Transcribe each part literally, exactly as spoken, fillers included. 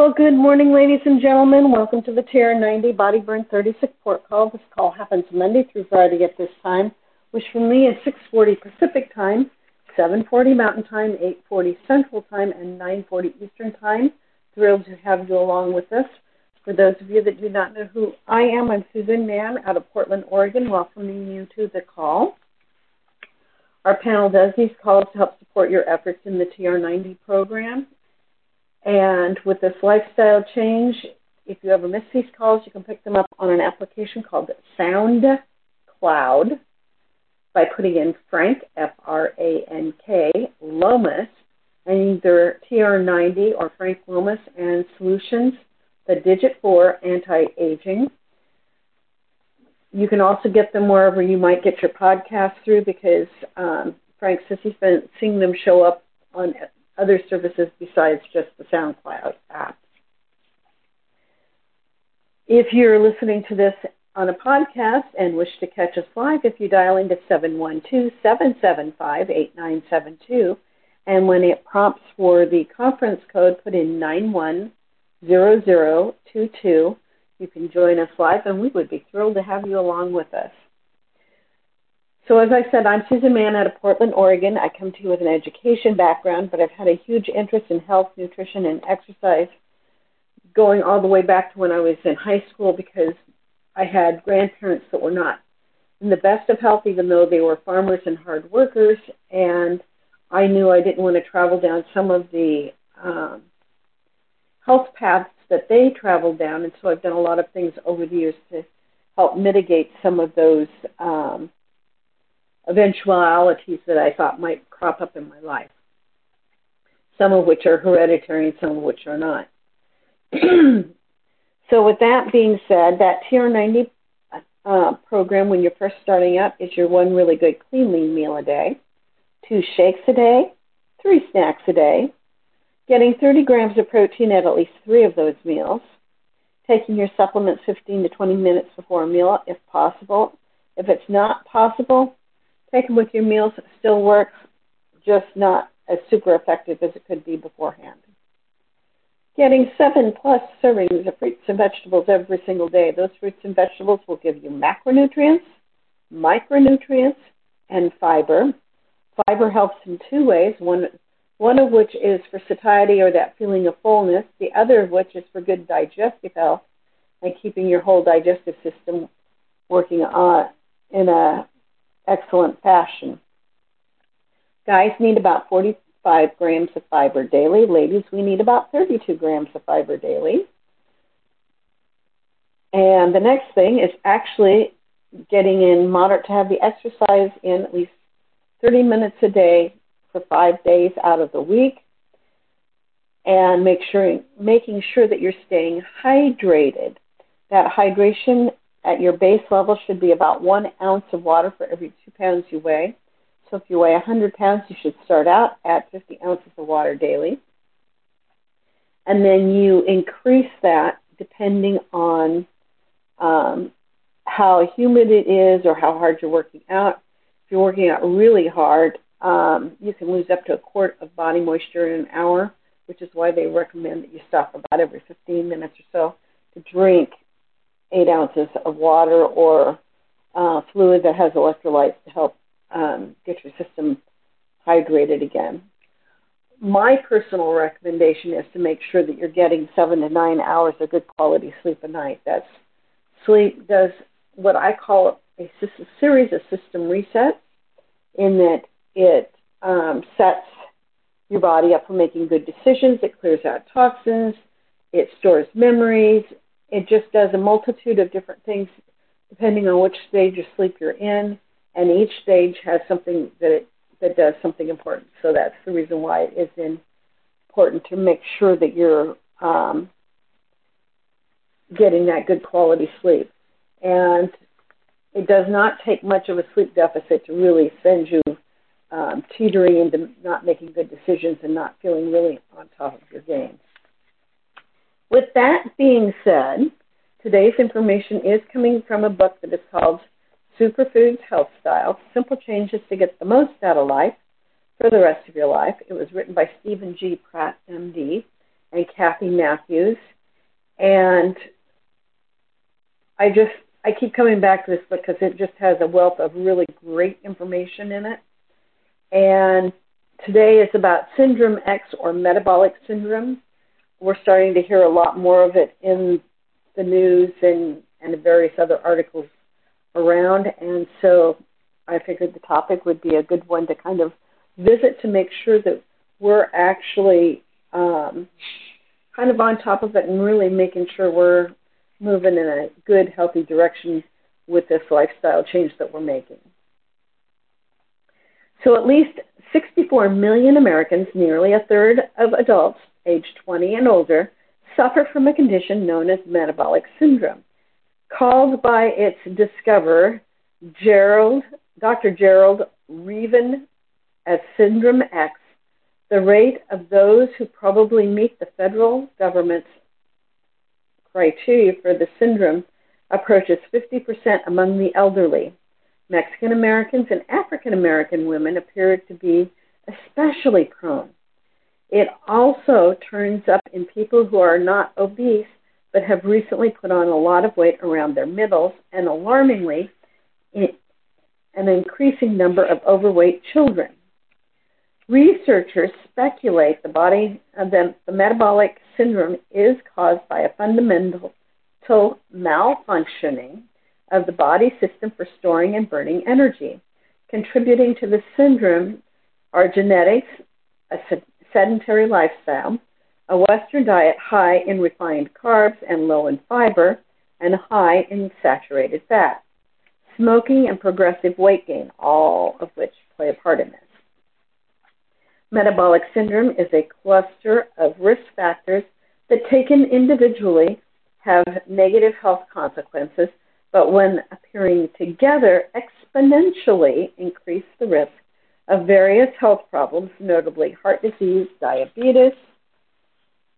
Well, good morning, ladies and gentlemen. Welcome to the T R ninety Body Burn thirty-six Port Call. This call happens Monday through Friday at this time, which for me is six forty Pacific Time, seven forty Mountain Time, eight forty Central Time, and nine forty Eastern Time. Thrilled to have you along with us. For those of you that do not know who I am, I'm Susan Mahon out of Portland, Oregon, welcoming you to the call. Our panel does these calls to help support your efforts in the T R ninety program. And with this lifestyle change, if you ever miss these calls, you can pick them up on an application called SoundCloud by putting in Frank, F R A N K, Lomas, and either T R ninety or Frank Lomas and Solutions, the digit for anti-aging. You can also get them wherever you might get your podcast through, because um, Frank says he's been seeing them show up on other services besides just the SoundCloud app. If you're listening to this on a podcast and wish to catch us live, if you dial into seven one two, seven seven five, eight nine seven two, and when it prompts for the conference code, put in nine one zero zero two two, you can join us live, and we would be thrilled to have you along with us. So as I said, I'm Susan Mann out of Portland, Oregon. I come to you with an education background, but I've had a huge interest in health, nutrition, and exercise going all the way back to when I was in high school, because I had grandparents that were not in the best of health, even though they were farmers and hard workers, and I knew I didn't want to travel down some of the um, health paths that they traveled down, and so I've done a lot of things over the years to help mitigate some of those um eventualities that I thought might crop up in my life, some of which are hereditary and some of which are not. So with that being said, that T R ninety uh, program, when you're first starting up, is your one really good clean lean meal a day, two shakes a day, three snacks a day, getting thirty grams of protein at at least three of those meals, taking your supplements fifteen to twenty minutes before a meal if possible. If it's not possible, take them with your meals. It still works, just not as super effective as it could be beforehand. Getting seven-plus servings of fruits and vegetables every single day. Those fruits and vegetables will give you macronutrients, micronutrients, and fiber. Fiber helps in two ways, one, one of which is for satiety or that feeling of fullness, the other of which is for good digestive health and keeping your whole digestive system working uh, in a excellent fashion. Guys need about forty-five grams of fiber daily. Ladies, we need about thirty-two grams of fiber daily. And the next thing is actually getting in moderate to heavy exercise in at least thirty minutes a day for five days out of the week, and make sure, making sure that you're staying hydrated. That hydration at your base level should be about one ounce of water for every two pounds you weigh. So if you weigh one hundred pounds, you should start out at fifty ounces of water daily. And then you increase that depending on um, how humid it is or how hard you're working out. If you're working out really hard, um, you can lose up to a quart of body moisture in an hour, which is why they recommend that you stop about every fifteen minutes or so to drink eight ounces of water or uh, fluid that has electrolytes to help um, get your system hydrated again. My personal recommendation is to make sure that you're getting seven to nine hours of good quality sleep a night. That's sleep does what I call a, a series of system resets, in that it um, sets your body up for making good decisions, it clears out toxins, it stores memories. It just does a multitude of different things depending on which stage of sleep you're in, and each stage has something that it, that does something important. So that's the reason why it is important to make sure that you're um, getting that good quality sleep. And it does not take much of a sleep deficit to really send you um, teetering into not making good decisions and not feeling really on top of your game. With that being said, today's information is coming from a book that is called Superfoods Health Style, Simple Changes to Get the Most Out of Life for the Rest of Your Life. It was written by Stephen G. Pratt, M D, and Kathy Matthews. And I just, I keep coming back to this because it just has a wealth of really great information in it. And today it's about Syndrome X, or metabolic syndrome. We're starting to hear a lot more of it in the news and, and various other articles around. And so I figured the topic would be a good one to kind of visit to make sure that we're actually um, kind of on top of it and really making sure we're moving in a good, healthy direction with this lifestyle change that we're making. So at least sixty-four million Americans, nearly a third of adults age twenty and older, suffer from a condition known as metabolic syndrome, called by its discoverer, Gerald, Doctor Gerald Reaven, as Syndrome X. The rate of those who probably meet the federal government's criteria for the syndrome approaches fifty percent among the elderly. Mexican Americans and African American women appear to be especially prone. It also turns up in people who are not obese but have recently put on a lot of weight around their middles, and alarmingly, an increasing number of overweight children. Researchers speculate the body the, the metabolic syndrome is caused by a fundamental malfunctioning of the body system for storing and burning energy. Contributing to the syndrome are genetics, a sedentary lifestyle, a Western diet high in refined carbs and low in fiber, and high in saturated fat, smoking, and progressive weight gain, all of which play a part in this. Metabolic syndrome is a cluster of risk factors that, taken individually, have negative health consequences, but when appearing together, exponentially increase the risk of various health problems, notably heart disease, diabetes,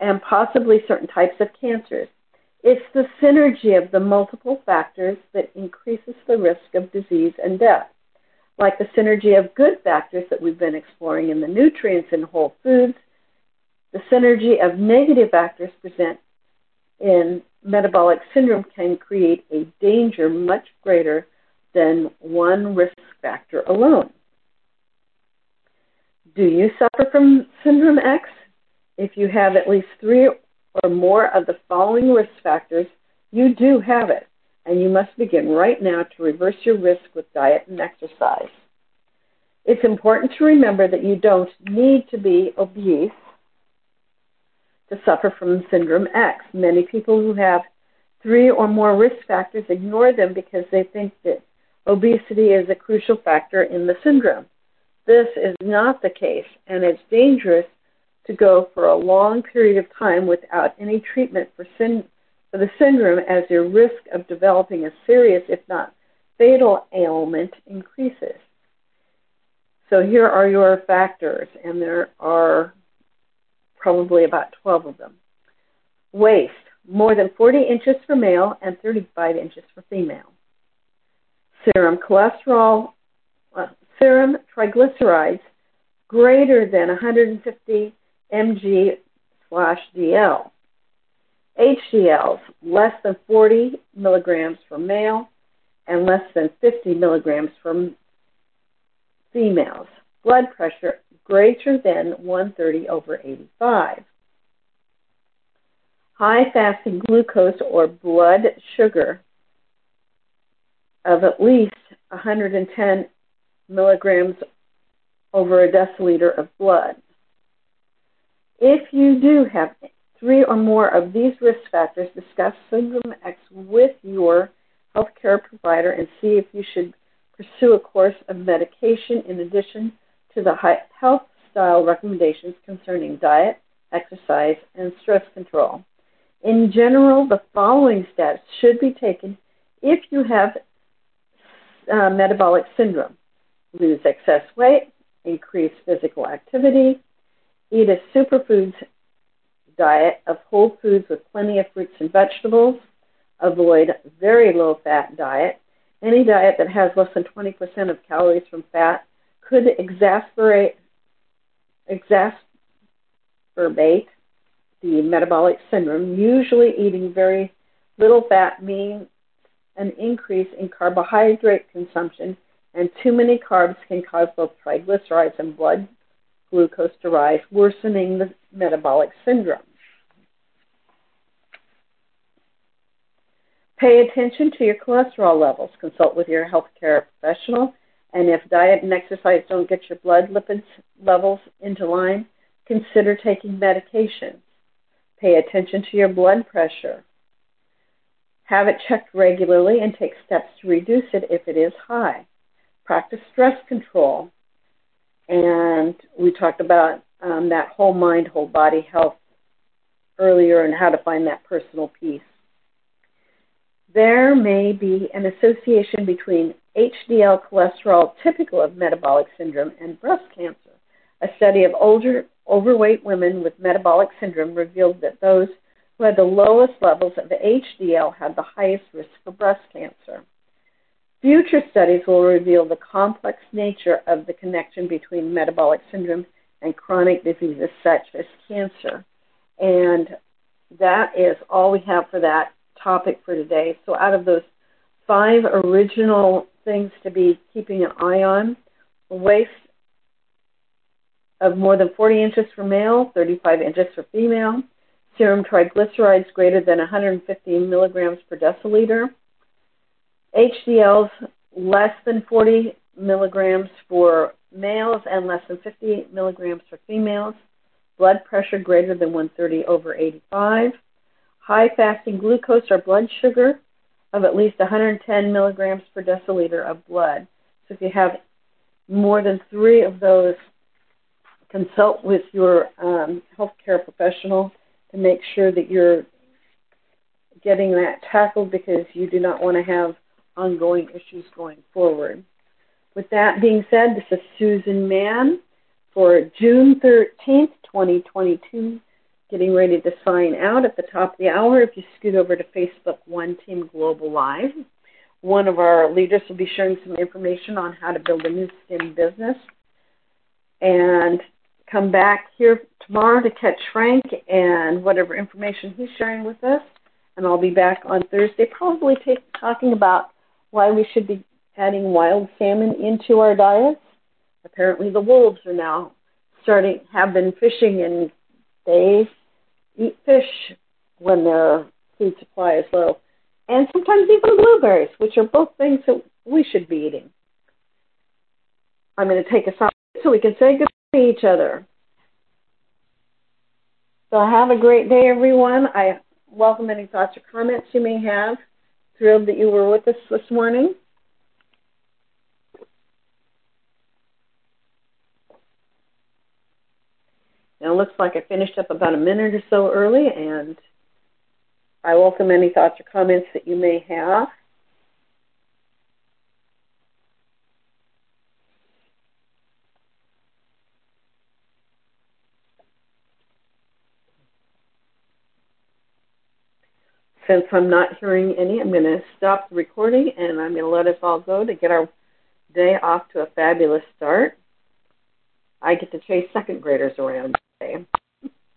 and possibly certain types of cancers. It's the synergy of the multiple factors that increases the risk of disease and death, like the synergy of good factors that we've been exploring in the nutrients in whole foods, the synergy of negative factors present in metabolic syndrome can create a danger much greater than one risk factor alone. Do you suffer from Syndrome X? If you have at least three or more of the following risk factors, you do have it, and you must begin right now to reverse your risk with diet and exercise. It's important to remember that you don't need to be obese to suffer from Syndrome X. Many people who have three or more risk factors ignore them because they think that obesity is a crucial factor in the syndrome. This is not the case, and it's dangerous to go for a long period of time without any treatment for syndrome. For the syndrome, as your risk of developing a serious, if not fatal, ailment increases. So here are your factors, and there are probably about twelve of them. Waist, more than forty inches for male and thirty-five inches for female. Serum cholesterol, uh, serum triglycerides greater than one hundred fifty milligrams per deciliter. H D Ls, less than forty milligrams for male and less than fifty milligrams for females. Blood pressure greater than one thirty over eighty-five. High fasting glucose or blood sugar of at least one hundred ten milligrams over a deciliter of blood. If you do have three or more of these risk factors, discuss Syndrome X with your healthcare provider and see if you should pursue a course of medication in addition to the health style recommendations concerning diet, exercise, and stress control. In general, the following steps should be taken if you have uh, metabolic syndrome. Lose excess weight, increase physical activity, eat a superfoods diet of whole foods with plenty of fruits and vegetables, avoid very low-fat diet. Any diet that has less than twenty percent of calories from fat could exacerbate, exacerbate the metabolic syndrome, usually eating very little fat means an increase in carbohydrate consumption, and too many carbs can cause both triglycerides and blood glucose to rise, worsening the metabolic syndrome. Pay attention to your cholesterol levels. Consult with your healthcare professional, and if diet and exercise don't get your blood lipids levels into line, consider taking medications. Pay attention to your blood pressure. Have it checked regularly and take steps to reduce it if it is high. Practice stress control. And we talked about um, that whole mind, whole body health earlier and how to find that personal peace. There may be an association between H D L cholesterol typical of metabolic syndrome and breast cancer. A study of older, overweight women with metabolic syndrome revealed that those who had the lowest levels of H D L had the highest risk of breast cancer. Future studies will reveal the complex nature of the connection between metabolic syndrome and chronic diseases such as cancer. And that is all we have for that topic for today. So out of those five original things to be keeping an eye on, waist of more than forty inches for male, thirty-five inches for female, serum triglycerides greater than one hundred fifteen milligrams per deciliter, H D Ls less than forty milligrams for males and less than fifty milligrams for females, blood pressure greater than one thirty over eighty-five, high fasting glucose or blood sugar of at least one hundred ten milligrams per deciliter of blood. So if you have more than three of those, consult with your um, healthcare professional to make sure that you're getting that tackled, because you do not want to have ongoing issues going forward. With that being said, this is Susan Mann for June thirteenth, twenty twenty-two, getting ready to sign out at the top of the hour. If you scoot over to Facebook, One Team Global Live, one of our leaders will be sharing some information on how to build a new skin business. And come back here tomorrow to catch Frank and whatever information he's sharing with us. And I'll be back on Thursday, probably take, talking about why we should be adding wild salmon into our diets. Apparently the wolves are now starting, have been fishing, and they eat fish when their food supply is low. And sometimes even blueberries, which are both things that we should be eating. I'm going to take a song so we can say goodbye to each other. So have a great day, everyone. I welcome any thoughts or comments you may have. Thrilled that you were with us this morning. Now it looks like I finished up about a minute or so early, and I welcome any thoughts or comments that you may have. Since I'm not hearing any, I'm going to stop the recording, and I'm going to let us all go to get our day off to a fabulous start. I get to chase second graders around today.